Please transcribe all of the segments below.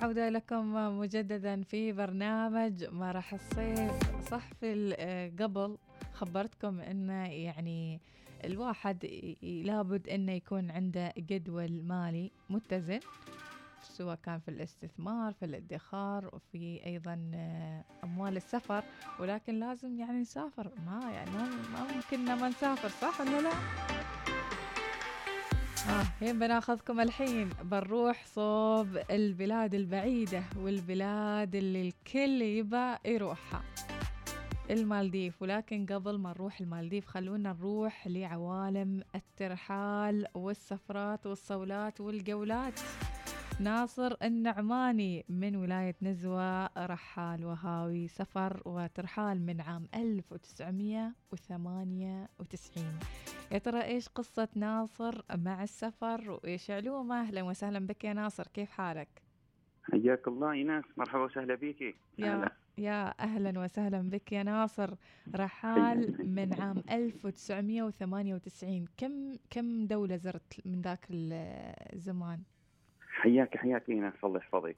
والعودة لكم مجددا في برنامج مراح الصيف. صح في قبل خبرتكم أنه يعني الواحد لابد أنه يكون عنده جدول مالي متزن، سواء كان في الاستثمار، في الادخار، وفي أيضا أموال السفر. ولكن لازم يعني نسافر، ما ممكننا ما نسافر، صح ولا لا؟ هين بناخذكم الحين، بنروح صوب البلاد البعيدة والبلاد اللي الكل يبى يروحها، المالديف. ولكن قبل ما نروح المالديف خلونا نروح لعوالم الترحال والسفرات والصولات والجولات. ناصر النعماني من ولاية نزوى رحال وهاوي سفر وترحال من عام 1998. يا ترى إيش قصة ناصر مع السفر وإيش علومه؟ أهلا وسهلا بك يا ناصر، كيف حالك؟ حياك الله إيناس، مرحبا وسهلا بيكي. يا أهلا وسهلا بك يا ناصر. رحال من عام 1998، كم دولة زرت من ذاك الزمان؟ حياك إيناس، الله يحفظك.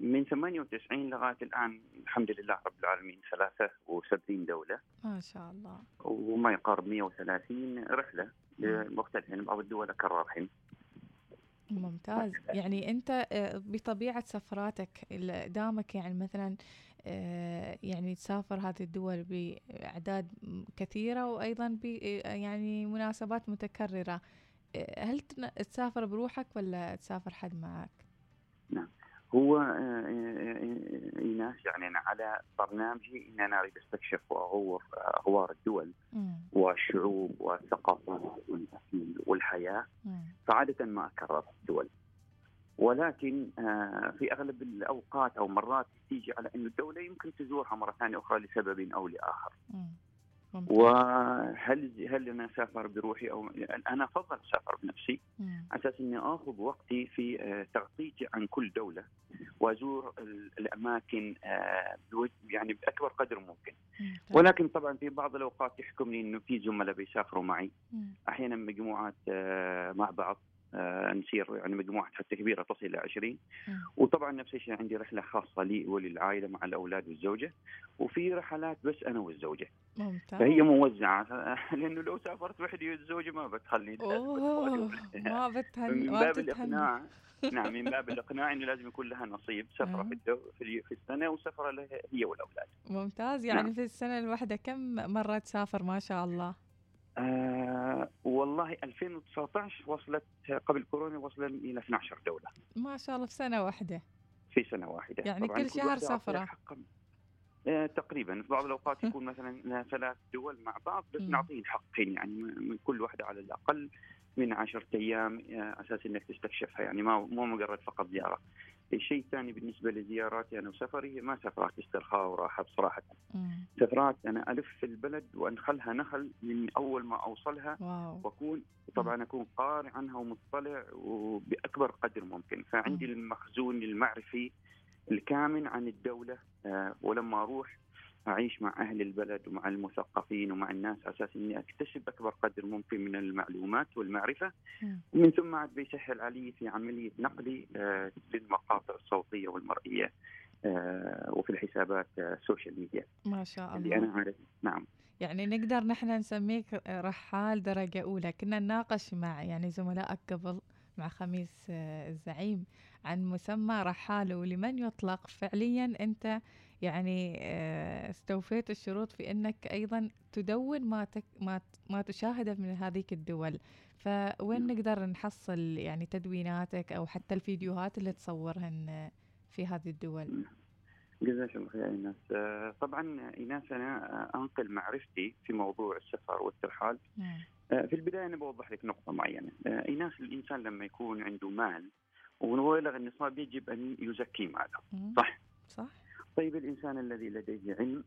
من 98 لغاية الآن الحمد لله رب العالمين 73 دولة ما شاء الله، وما يقارب 130 رحلة مختلفة لبعض الدول كراحين. ممتاز. يعني أنت بطبيعة سفراتك دامك يعني مثلا يعني تسافر هذه الدول بأعداد كثيرة وأيضا يعني مناسبات متكررة، هل تسافر بروحك ولا تسافر حد معك؟ نعم، هو إيناس يعني أنا على برنامجي إن أنا أريد أستكشف وأغوّر أغوار الدول والشعوب والثقافات والحياة. فعادة ما أكرر الدول، ولكن في أغلب الأوقات أو مرات تيجي على أن الدولة يمكن تزورها مرة ثانية أخرى لسبب أو لآخر. وهل أنا أسافر بروحي أو أنا أفضل أسافر بنفسي أساس أني أخذ وقتي في تغطيتي عن كل دولة وأزور الأماكن يعني بأكبر قدر ممكن. ولكن طبعا في بعض الأوقات يحكمني أنه في زملاء بيسافروا معي، أحيانا مجموعات مع بعض، نسير يعني مجموعة حتى كبيرة تصل إلى 20. وطبعا نفس الشيء عندي رحلة خاصة لي وللعائلة مع الأولاد والزوجة، وفي رحلات بس أنا والزوجة. ممتاز. فهي موزعة، لأنه لو سافرت وحدي والزوجة ما بتخلي ما بتهني من باب الإقناع. نعم، من باب الإقناع إنه لازم يكون لها نصيب، سفرة في السنة وسفرة لها هي والأولاد. ممتاز. يعني نعم. في السنة الواحدة كم مرة تسافر ما شاء الله؟ والله 2019 وصلت، قبل كورونا وصلنا إلى 12 دولة ما شاء الله في سنة واحدة. يعني كل شهر سفرة تقريبا. في بعض الأوقات يكون مثلا 3 دول مع بعض، بس نعطيه حقين يعني من كل واحدة على الأقل من 10 أيام أساس إنك تستكشفها، يعني مو مجرد فقط زيارة. الشيء الثاني بالنسبة لزياراتي أنا وسفري، ما سفرات استرخاء وراحة بصراحة، سفرات أنا ألف في البلد وأنخلها نخل من أول ما أوصلها. واو. وأكون طبعا أكون قارئ عنها ومطلع وبأكبر قدر ممكن. فعندي المخزون المعرفي الكامن عن الدولة، ولما أروح أعيش مع أهل البلد ومع المثقفين ومع الناس أساس إني أكتسب أكبر قدر ممكن من المعلومات والمعرفة. ومن ثم عاد بيسهل علي في عملية نقلي للمقاطع الصوتية والمرئية وفي الحسابات السوشيال ميديا ما شاء الله اللي أنا عارف. نعم، يعني نقدر نحن نسميك رحال درجة أولى. كنا نناقش مع يعني زملائك قبل مع خميس الزعيم عن مسمى رحال ولمن يطلق. فعليا أنت يعني استوفيت الشروط في أنك أيضا تدون ما تشاهده من هذيك الدول. فوين نقدر نحصل يعني تدويناتك أو حتى الفيديوهات اللي تصورهن في هذه الدول؟ جزاك الله خير إيناس. طبعا إيناس أنا أنقل معرفتي في موضوع السفر والترحال. في البداية أنا بوضح لك نقطة معينة. إيناس الإنسان لما يكون عنده مال ونبلغ النصاب يجب أن يزكي ماله، صح؟ طيب الإنسان الذي لديه علم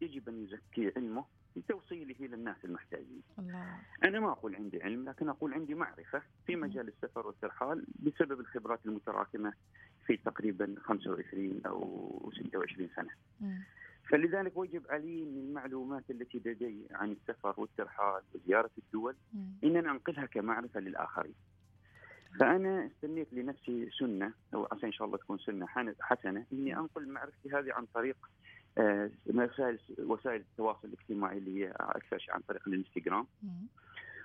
يجب أن يزكي علمه لتوصيله للناس المحتاجين. الله. أنا ما أقول عندي علم، لكن أقول عندي معرفة في مجال السفر والترحال بسبب الخبرات المتراكمة في تقريبا 25 أو 26 سنة. فلذلك وجب علي من المعلومات التي لدي عن السفر والترحال وزيارة الدول إن أنا أنقلها كمعرفة للآخرين. فأنا استنيت لنفسي سنة أو عسى إن شاء الله تكون سنة حسنة إني أنقل معرفتي هذه عن طريق وسائل التواصل الاجتماعي اللي هي أكثر شيء عن طريق الانستغرام.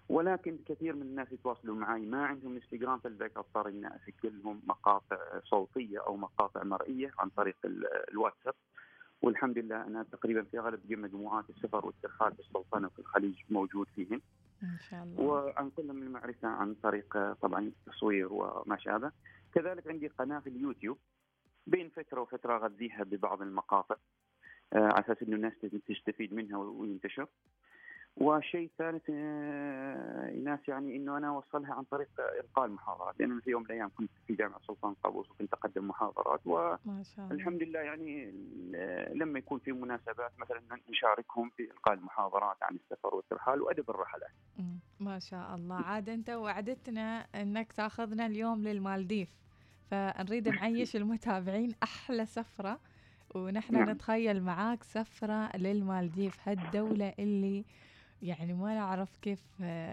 ولكن كثير من الناس يتواصلوا معي ما عندهم انستغرام، فلذلك اضطر إني أسجل لهم مقاطع صوتية أو مقاطع مرئية عن طريق الواتساب. والحمد لله أنا تقريبا في أغلب مجموعات السفر والترحال في السلطنة وفي الخليج موجود فيهم إن شاء الله، وأنقلهم المعرفة عن طريق طبعا التصوير وما شابه. كذلك عندي قناة في اليوتيوب بين فترة وفترة أغذيها ببعض المقاطع على أساس إنه الناس تستفيد منها وينتشر. وشيء ثالث إيناس يعني إنه أنا أوصلها عن طريق إلقاء المحاضرات، لأن في يوم من الأيام كنت في جامعة سلطان قابوس وكنت أقدم محاضرات، والحمد لله يعني لما يكون في مناسبات مثلا نشاركهم في إلقاء المحاضرات عن السفر والترحال وأدب الرحلات. ما شاء الله، عاد أنت وعدتنا أنك تأخذنا اليوم للمالديف، فنريد نعيش المتابعين أحلى سفرة، ونحن نتخيل معاك سفرة للمالديف، هالدولة اللي يعني ما نعرف كيف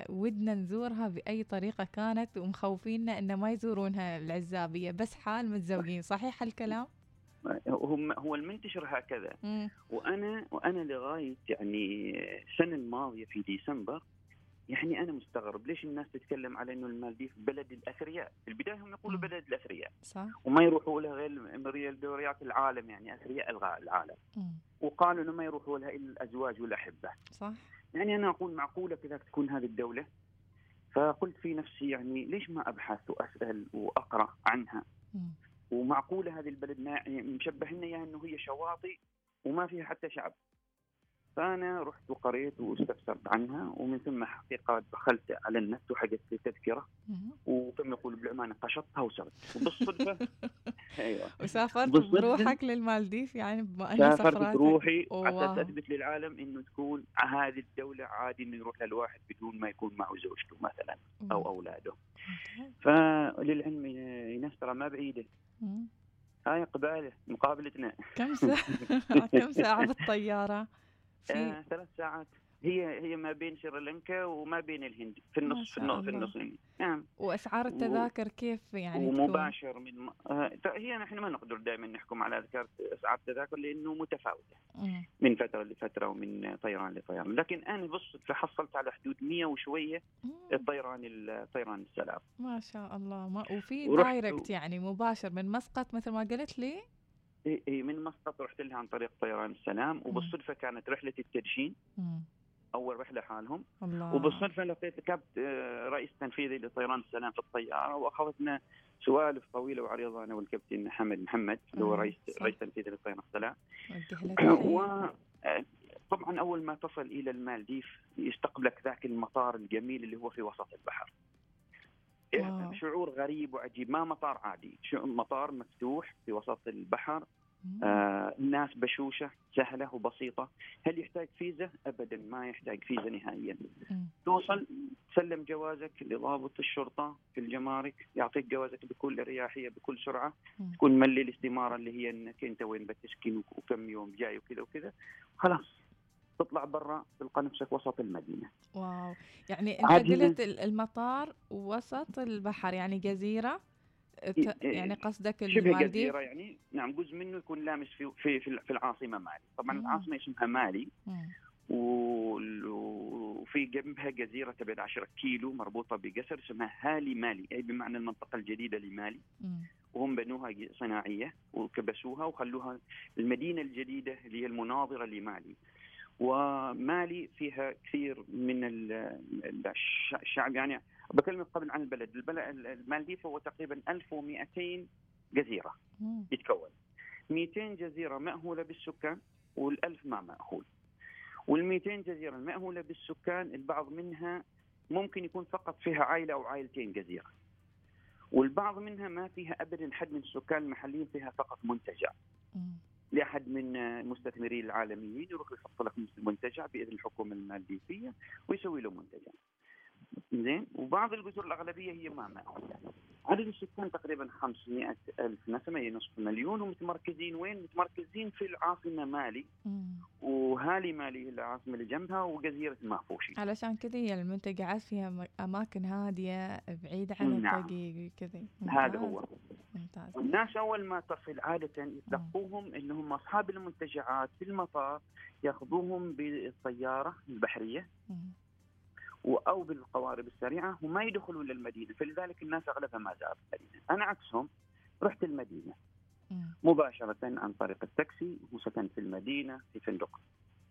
ودنا نزورها بأي طريقة كانت، ومخوفيننا إن ما يزورونها العزابية، بس حال متزوجين. صحيح الكلام؟ هو المنتشر هكذا. وأنا لغاية يعني السنة الماضية في ديسمبر يعني أنا مستغرب ليش الناس تتكلم على إنه المالديف بلد الأثرياء. في البداية هم يقولوا بلد الأثرياء، صح، وما يروحوا لها غير دوريات العالم، يعني أثرياء العالم. وقالوا إنه ما يروحوا لها إلا الأزواج والأحبة، صح. يعني أنا أقول معقولة كذا تكون هذه الدولة؟ فقلت في نفسي يعني ليش ما أبحث وأسأل وأقرأ عنها؟ ومعقولة هذه البلد مشبه لنا إياها إنه هي شواطئ وما فيها حتى شعب. فأنا رحت وقريت واستفسرت عنها، ومن ثم حقيقة دخلت على النت وحجزت تذكرة، وكما يقول بالعمانة قشطتها وسرت بالصدفة. أيوة. وسافرت بروحك للمالديف، يعني بما أني سافرت بروحي حتى أثبت للعالم إنه تكون هذه الدولة عادي إنه يروح لها الواحد بدون ما يكون معه زوجته مثلا أو أولاده. فللعلم الناس ترى ما بعيدة. هاي قبالة مقابلتنا. كم ساعة بالطيارة؟ 3 ساعات. هي ما بين سريلانكا وما بين الهند، في النص في النص. نعم. واسعار التذاكر كيف يعني ومباشر من هي نحن ما نقدر دائما نحكم على اسعار التذاكر لانه متفاوته من فتره لفتره ومن طيران لطيران، لكن انا بالصدفه حصلت على حدود 100 وشويه طيران السلام. ما شاء الله. وفي دايركت يعني مباشر من مسقط مثل ما قلت لي. اي من مسقط رحت لها عن طريق طيران السلام، وبالصدفه كانت رحله التدشين اول رحله حالهم. الله. وبالصدفه لقيت كابت رئيس تنفيذي لطيران السلام في الطياره، واخذنا سوالف طويله وعريضه انا والكابتن حمد محمد اللي هو رئيس تنفيذي لطيران السلام. وطبعا اول ما تصل الى المالديف يستقبلك ذاك المطار الجميل اللي هو في وسط البحر. واو. شعور غريب وعجيب، ما مطار عادي، مطار مفتوح في وسط البحر، الناس بشوشة سهلة وبسيطة. هل يحتاج فيزا؟ أبدا ما يحتاج فيزا نهائيا. توصل تسلم جوازك لضابط الشرطة في الجمارك، يعطيك جوازك بكل اريحية بكل سرعة، تكون ملي الاستمارة اللي هي انك انت وين بتسكن وكم يوم جاي وكذا وكذا، خلاص تطلع برا تلقى نفسك وسط المدينة. واو. يعني انت قلت المطار وسط البحر، يعني جزيرة، يعني قصدك شبه جزيرة يعني. نعم، جزء منه يكون لامس في العاصمة مالي. طبعا العاصمة اسمها مالي، وفي جنبها جزيرة تبعد 10 كيلو مربوطة بجسر اسمها هالي مالي، أي بمعنى المنطقة الجديدة لمالي. وهم بنوها صناعية وكبسوها وخلوها المدينة الجديدة اللي هي المناظرة لمالي. ومالي فيها كثير من الشعب، يعني بكلمك قبل عن البلد المالديف هو تقريبا 1200 جزيرة، يتكون 200 جزيرة مأهولة بالسكان وال1000 ما مأهول. وال200 جزيرة المأهولة بالسكان البعض منها ممكن يكون فقط فيها عائلة أو عائلتين جزيرة، والبعض منها ما فيها أبدا حد من السكان المحليين، فيها فقط منتجع. لأحد من المستثمرين العالميين يروح يحط لك منتجع بإذن الحكومة المالديفية ويسوي له منتجع. زين. وبعض الجزر الاغلبيه هي ما ماخوذه. عدد السكان تقريبا 500,000 نسمه، هي نصف مليون، ومتمركزين وين؟ متمركزين في العاصمه مالي، وهالي مالي العاصمه اللي جنبها، وجزيره مافوشي. علشان كذا هي المنطقه عاد فيها اماكن هاديه بعيده عن الطريق كذا. هذا هو ممتاز. الناس اول ما تصل عاده يتلقوهم اللي هم اصحاب المنتجعات في المطار، ياخذوهم بالطياره البحريه أو بالقوارب السريعة وما يدخلوا للمدينة، فلذلك الناس أغلبها ما زارت المدينة. أنا عكسهم، رحت المدينة مباشرة عن طريق التاكسي، وسكنت في المدينة في فندق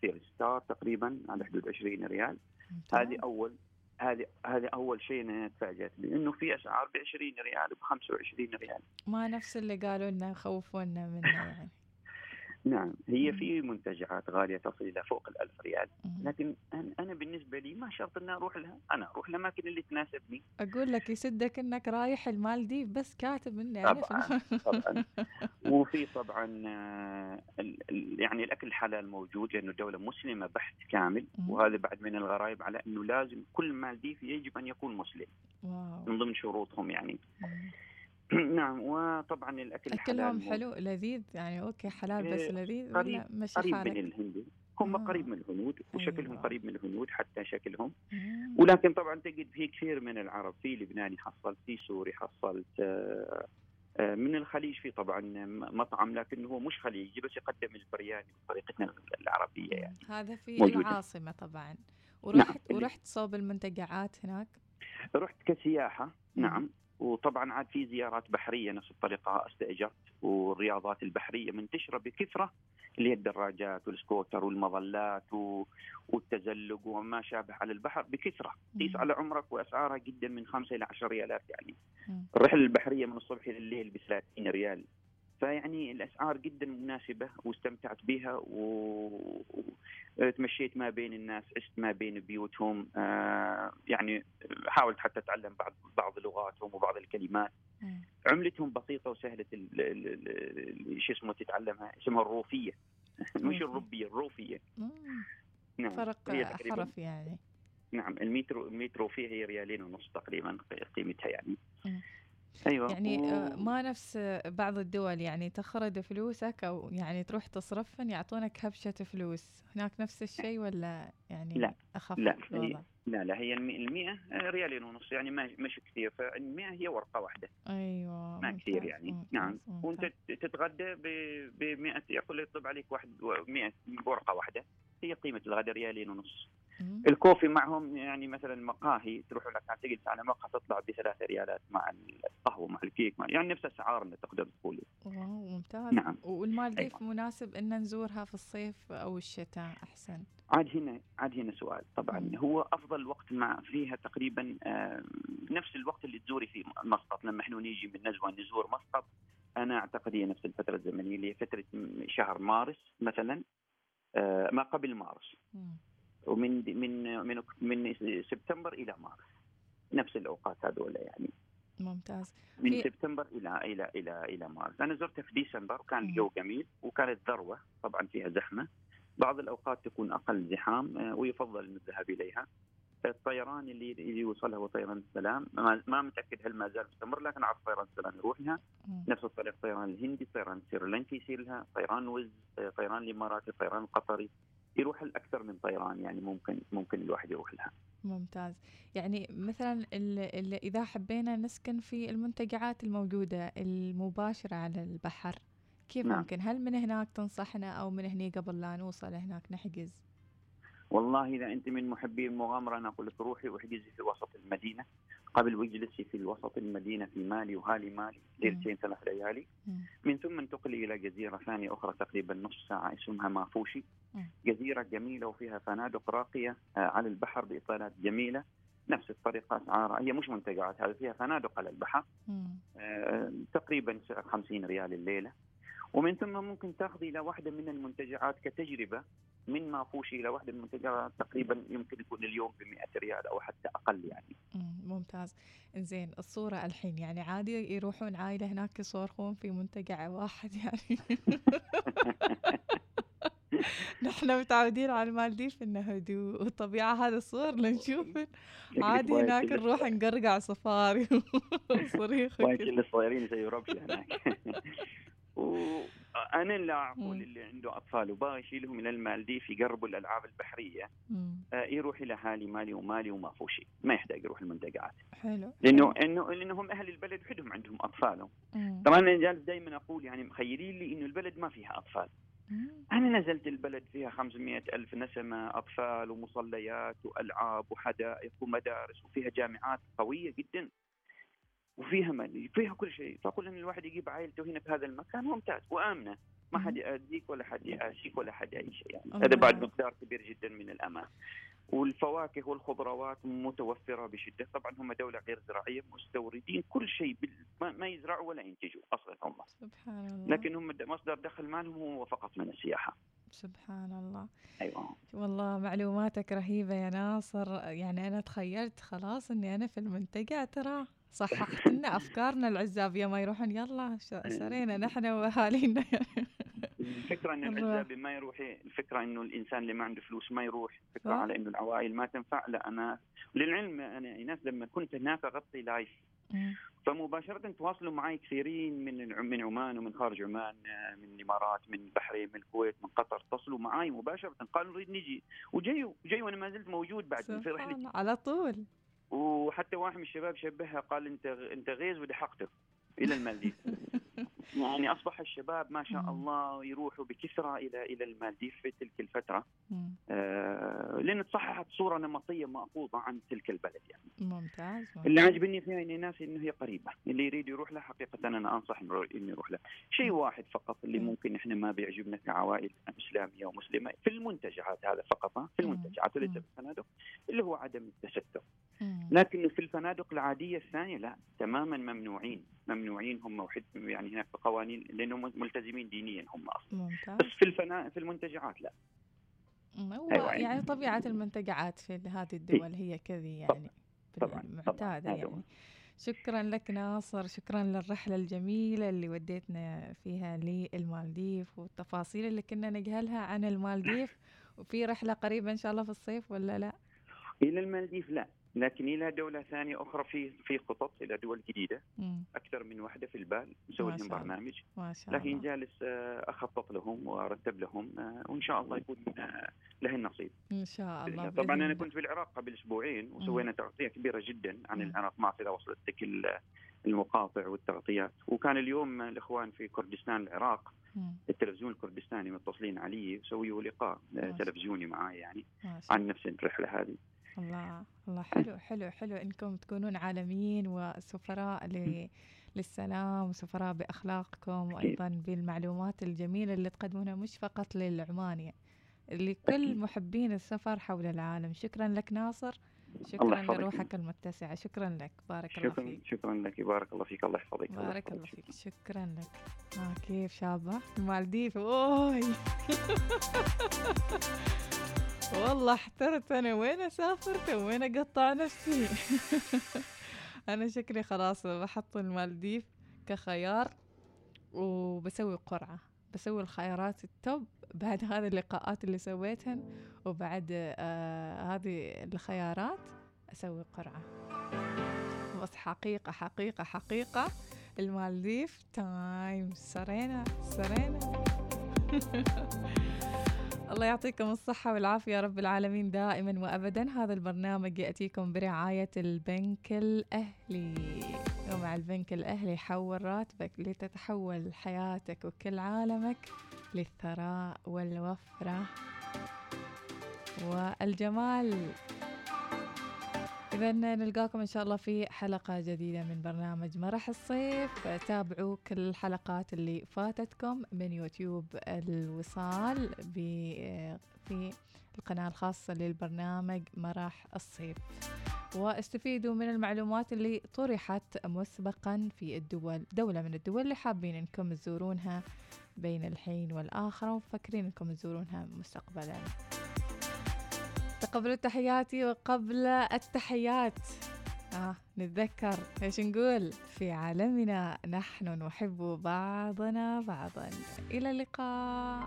سير ستار تقريبا على حدود 20 ريال. هذه أول شيء أنا تفاجأت لأنه في أسعار ب 20 ريال وب 25 ريال، ما نفس اللي قالوا لنا خوفونا منه يعني. نعم، هي في منتجعات غالية تصل إلى فوق 1000 ريال، لكن أنا بالنسبة لي ما شرط أن أروح لها، أنا أروح لأماكن اللي تناسبني. أقول لك يسدك أنك رايح المالديف بس كاتب إني طبعا طبعا. وفي طبعا يعني الأكل الحلال موجود لأنه دولة مسلمة بحت كامل، وهذا بعد من الغرائب على أنه لازم كل مالديف يجب أن يكون مسلم. واو. من ضمن شروطهم يعني. نعم. وطبعا الاكل الحلال حلو لذيذ يعني. اوكي حلال بس لذيذ ولا مش قريب من الهندي؟ هم قريب من الهنود وشكلهم قريب من الهنود حتى شكلهم. ولكن طبعا تجد فيه كثير من العرب، في لبناني حصلت، في سوري حصلت، من الخليج في طبعا مطعم لكنه هو مش خليجي بس يقدم البرياني بطريقتنا العربية يعني. هذا في العاصمة طبعا. ورحت نعم. ورحت صوب المنتجعات هناك، رحت كسياحة. نعم. وطبعا عاد في زيارات بحريه نفس الطريقه، استاجرت، والرياضات البحريه منتشره بكثره اللي هي الدراجات والسكوتر والمظلات والتزلج وما شابه على البحر بكثره، تقيس على عمرك واسعارها جدا من 5 الى 10 ريالات يعني. الرحله البحريه من الصبح الى الليل ب 30 ريال، فيعني الاسعار جدا مناسبه واستمتعت بها وتمشيت ما بين الناس، عشت ما بين بيوتهم، يعني حاولت حتى اتعلم بعض لغاتهم وبعض الكلمات. عملتهم بسيطه وسهله، شو اسمه تتعلمها، اسمها الروفيه مش الروبيه، الروفيه. نعم. فرق حرف يعني. نعم. الميتروفيه هي 2.5 ريال تقريبا قيمتها يعني. أيوة. يعني ما نفس بعض الدول يعني تخرج فلوسك أو يعني تروح تصرفهم يعطونك هبشة فلوس، هناك نفس الشيء ولا يعني لا. أخف لا. لا هي 100 ريالين ونص يعني مش كثير، فالمئة هي ورقة واحدة. أيوة ما كثير يعني. نعم. وأنت تتغدى ب100 يقول يطلب عليك 100 ورقة واحدة، هي قيمة الغداء 2.5 ريال. الكوفي معهم يعني مثلا مقاهي تروحوا لك تجلس على مقهى تطلع ب3 ريالات مع القهوة مع الكيك، مع يعني نفس أسعارنا تقدر تقول. واو ممتاز. نعم. والمالديف أيوة. مناسب إن نزورها في الصيف أو الشتاء أحسن؟ عاد هنا سؤال طبعا. هو أفضل وقت مع فيها تقريبا نفس الوقت اللي تزوري فيه مسقط، لما إحنا نيجي من نزوى نزور مسقط، أنا أعتقد هي نفس الفترة الزمنية اللي هي فترة شهر مارس مثلا، ما قبل مارس، ومن من من من سبتمبر إلى مارس، نفس الأوقات هذول يعني. ممتاز. من سبتمبر إلى مارس. أنا زرتها في ديسمبر وكان الجو جميل وكانت ذروة، طبعا فيها زحمة، بعض الأوقات تكون أقل زحام ويفضل الذهاب إليها. الطيران اللي يوصلها هو طيران السلام، ما متأكد هل ما زال مستمر، لكن أعرف طيران السلام يروح لها، نفس الطريق طيران الهندي، طيران السريلانكي يسير لها، طيران ويز، طيران الإماراتي، طيران القطري، يروح الأكثر من طيران يعني ممكن الواحد يروح لها. ممتاز. يعني مثلا إذا حبينا نسكن في المنتجعات الموجودة المباشرة على البحر كيف ممكن؟ هل من هناك تنصحنا أو من هني قبل لا نوصل هناك نحجز؟ والله إذا أنت من محبي المغامرة أنا أقول لك روحي واحجزي في وسط المدينة، قبل واجلسي في وسط المدينة في مالي وهالي مالي 2-3 ليالي، من ثم انتقلي إلى جزيرة ثانية أخرى تقريبا نص ساعة اسمها مافوشي. جزيرة جميلة وفيها فنادق راقية على البحر بإطلالات جميلة، نفس الطريقة أسعارها، هي مش منتجعات هذا، فيها فنادق على البحر تقريبا 50 ريال الليلة. ومن ثم ممكن تاخذي إلى واحدة من المنتجعات كتجربة، من مافوشي إلى واحدة من المنتجعات تقريبا يمكن يكون اليوم ب100 ريال أو حتى أقل يعني. ممتاز. إنزين الصورة الحين يعني عادي يروحون عائلة هناك يصورخون في منتجع واحد يعني. نحن متعودين على المالديف انه هدوء وطبيعه، هذا الصور لنشوف عادي هناك نروح نقرقع صفاري وصريخ وكل الصغيرين يسوي ربشة هناك. وانا اللي اقول اللي عنده اطفال وباغي يشيلهم الى المالديف يقربوا الالعاب البحريه، يروح الى هالي مالي ومالي ومافوشي، ما يحتاج يروح المنتجعات. حلو. لانه هم اهل البلد وحدهم عندهم اطفالهم. طبعا انا جالس دائما اقول يعني مخيلين لي انه البلد ما فيها اطفال. انا نزلت البلد فيها 500,000 نسمه اطفال ومصليات والعاب وحدائق ومدارس، وفيها جامعات قويه جدا، وفيها مالي، فيها كل شيء. فأقول إن الواحد يجيب عائلته هنا في هذا المكان ممتاز وآمنة، ما حد يأذيك ولا حد يأشيك ولا حد أي شيء يعني. هذا بعد مقدار كبير جدا من الأمان. والفواكه والخضروات متوفرة بشدة. طبعا هم دولة غير زراعية، مستوردين كل شيء، ما يزرعوا ولا ينتجوا أصلا هم، سبحان الله. لكن هم مصدر دخل مالهم هو فقط من السياحة، سبحان الله. أيوة. والله معلوماتك رهيبة يا ناصر، يعني أنا تخيلت خلاص أني أنا في المنتجع، ترى صححت لنا أفكارنا العزابية، ما يروحون يلا سرينا نحن وأهالينا. الفكرة أن العزابي ما يروح، الفكرة أنه الإنسان اللي ما عنده فلوس ما يروح، الفكرة على أنه العوائل ما تنفع. لا أنا للعلم أنا إيناس لما كنت هناك أغطي لايف، فمباشرة تواصلوا معي كثيرين من عمان ومن خارج عمان، من الإمارات، من البحرين، من الكويت، من قطر، اتصلوا معي مباشرة قالوا نريد نجي، وجاي وأنا ما زلت موجود بعد في رحلتي على طول. وحتى واحد من الشباب شبهها قال انت غيز ودحقتك الى المالديف. يعني اصبح الشباب ما شاء الله يروحوا بكثره الى المالديف في تلك الفتره، لان تصححت صوره نمطيه مأخوذه عن تلك البلد يعني. ممتاز. اللي عجبني فيها ان الناس انه هي قريبه، اللي يريد يروح لها حقيقه انا انصح انه يروح لها. شيء واحد فقط اللي ممكن احنا ما بيعجبنا كعوائل اسلاميه ومسلمه في المنتجعات، هذا فقط في المنتجعات وليس في الفنادق، اللي هو عدم التستر. لكن في الفنادق العاديه الثانيه لا، تماما ممنوعين هم، وحد يعني هناك بقوانين لانهم ملتزمين دينيا هم اصلا. ممتاز. بس في المنتجعات لا. هو أيوة يعني طبيعه المنتجعات في هذه الدول هي كذي يعني، طبعا معتاده يعني. شكرا لك ناصر، شكرا للرحله الجميله اللي وديتنا فيها للمالديف، والتفاصيل اللي كنا نجهلها عن المالديف. وفي رحله قريبه ان شاء الله في الصيف ولا لا؟ الى المالديف لا، لكن إلى دولة ثانية أخرى في خطط إلى دول جديدة، أكثر من واحدة في البال، نسوي لهم برنامج، لكن جالس أخطط لهم وأرتب لهم، وإن شاء الله يكون لهن نصيب إن شاء الله. طبعا أنا كنت في العراق قبل أسبوعين وسوينا تغطية كبيرة جدا عن العراق، ما إذا وصلتك المقاطع والتغطيات. وكان اليوم الإخوان في كردستان العراق، التلفزيون الكردستاني متصلين علي وسويوا لقاء تلفزيوني معي يعني عن نفس الرحلة هذه. الله الله، حلو حلو حلو انكم تكونون عالميين وسفراء للسلام وسفراء باخلاقكم، وايضا بالمعلومات الجميله اللي تقدمونها مش فقط للعمانيه، لكل محبين السفر حول العالم. شكرا لك ناصر، شكرا لروحك المتسعه، شكرا لك، بارك الله فيك. شكرا لك، بارك الله فيك، الله يحفظك، بارك الله فيك، شكرا لك. كيف شابه المالديف، اوه والله احترت أنا وين أسافرت وين أقطع نفسي. أنا شكلي خلاص بحط المالديف كخيار، وبسوي قرعة، بسوي الخيارات التوب بعد هذه اللقاءات اللي سويتهن، وبعد هذه الخيارات أسوي قرعة. بس حقيقة حقيقة حقيقة المالديف تايم، سرينا سرينا. الله يعطيكم الصحة والعافية يا رب العالمين دائما وأبدا. هذا البرنامج يأتيكم برعاية البنك الأهلي، ومع البنك الأهلي حول راتبك لتتحول حياتك وكل عالمك للثراء والوفرة والجمال. إذا نلقاكم إن شاء الله في حلقة جديدة من برنامج مراح الصيف. تابعوا كل الحلقات اللي فاتتكم من يوتيوب الوصال في القناة الخاصة للبرنامج مراح الصيف، واستفيدوا من المعلومات اللي طرحت مسبقا في الدول، دولة من الدول اللي حابين إنكم تزورونها بين الحين والآخر، وفكرين إنكم تزورونها مستقبلا. تقبلوا تحياتي، وقبل التحيات نتذكر ايش نقول: في عالمنا نحن نحب بعضنا بعضا. إلى اللقاء.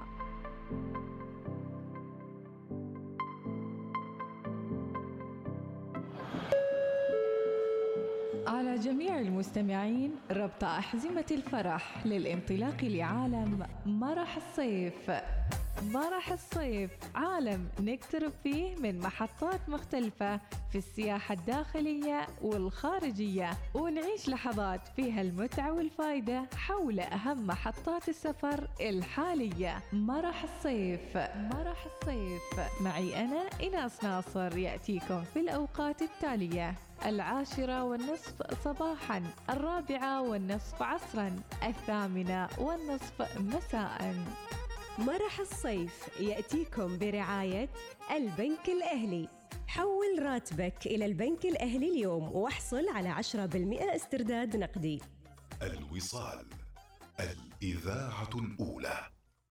على جميع المستمعين ربط أحزمة الفرح للانطلاق لعالم مراح الصيف. مراح الصيف عالم نقترب فيه من محطات مختلفة في السياحة الداخلية والخارجية، ونعيش لحظات فيها المتعة والفائدة حول أهم محطات السفر الحالية. مراح الصيف، مراح الصيف، معي أنا إيناس ناصر، يأتيكم في الأوقات التالية: 10:30 صباحا، 4:30 عصرا، 8:30 مساء. مرح الصيف يأتيكم برعاية البنك الأهلي. حول راتبك إلى البنك الأهلي اليوم واحصل على 10% استرداد نقدي. الوصال، الإذاعة الأولى.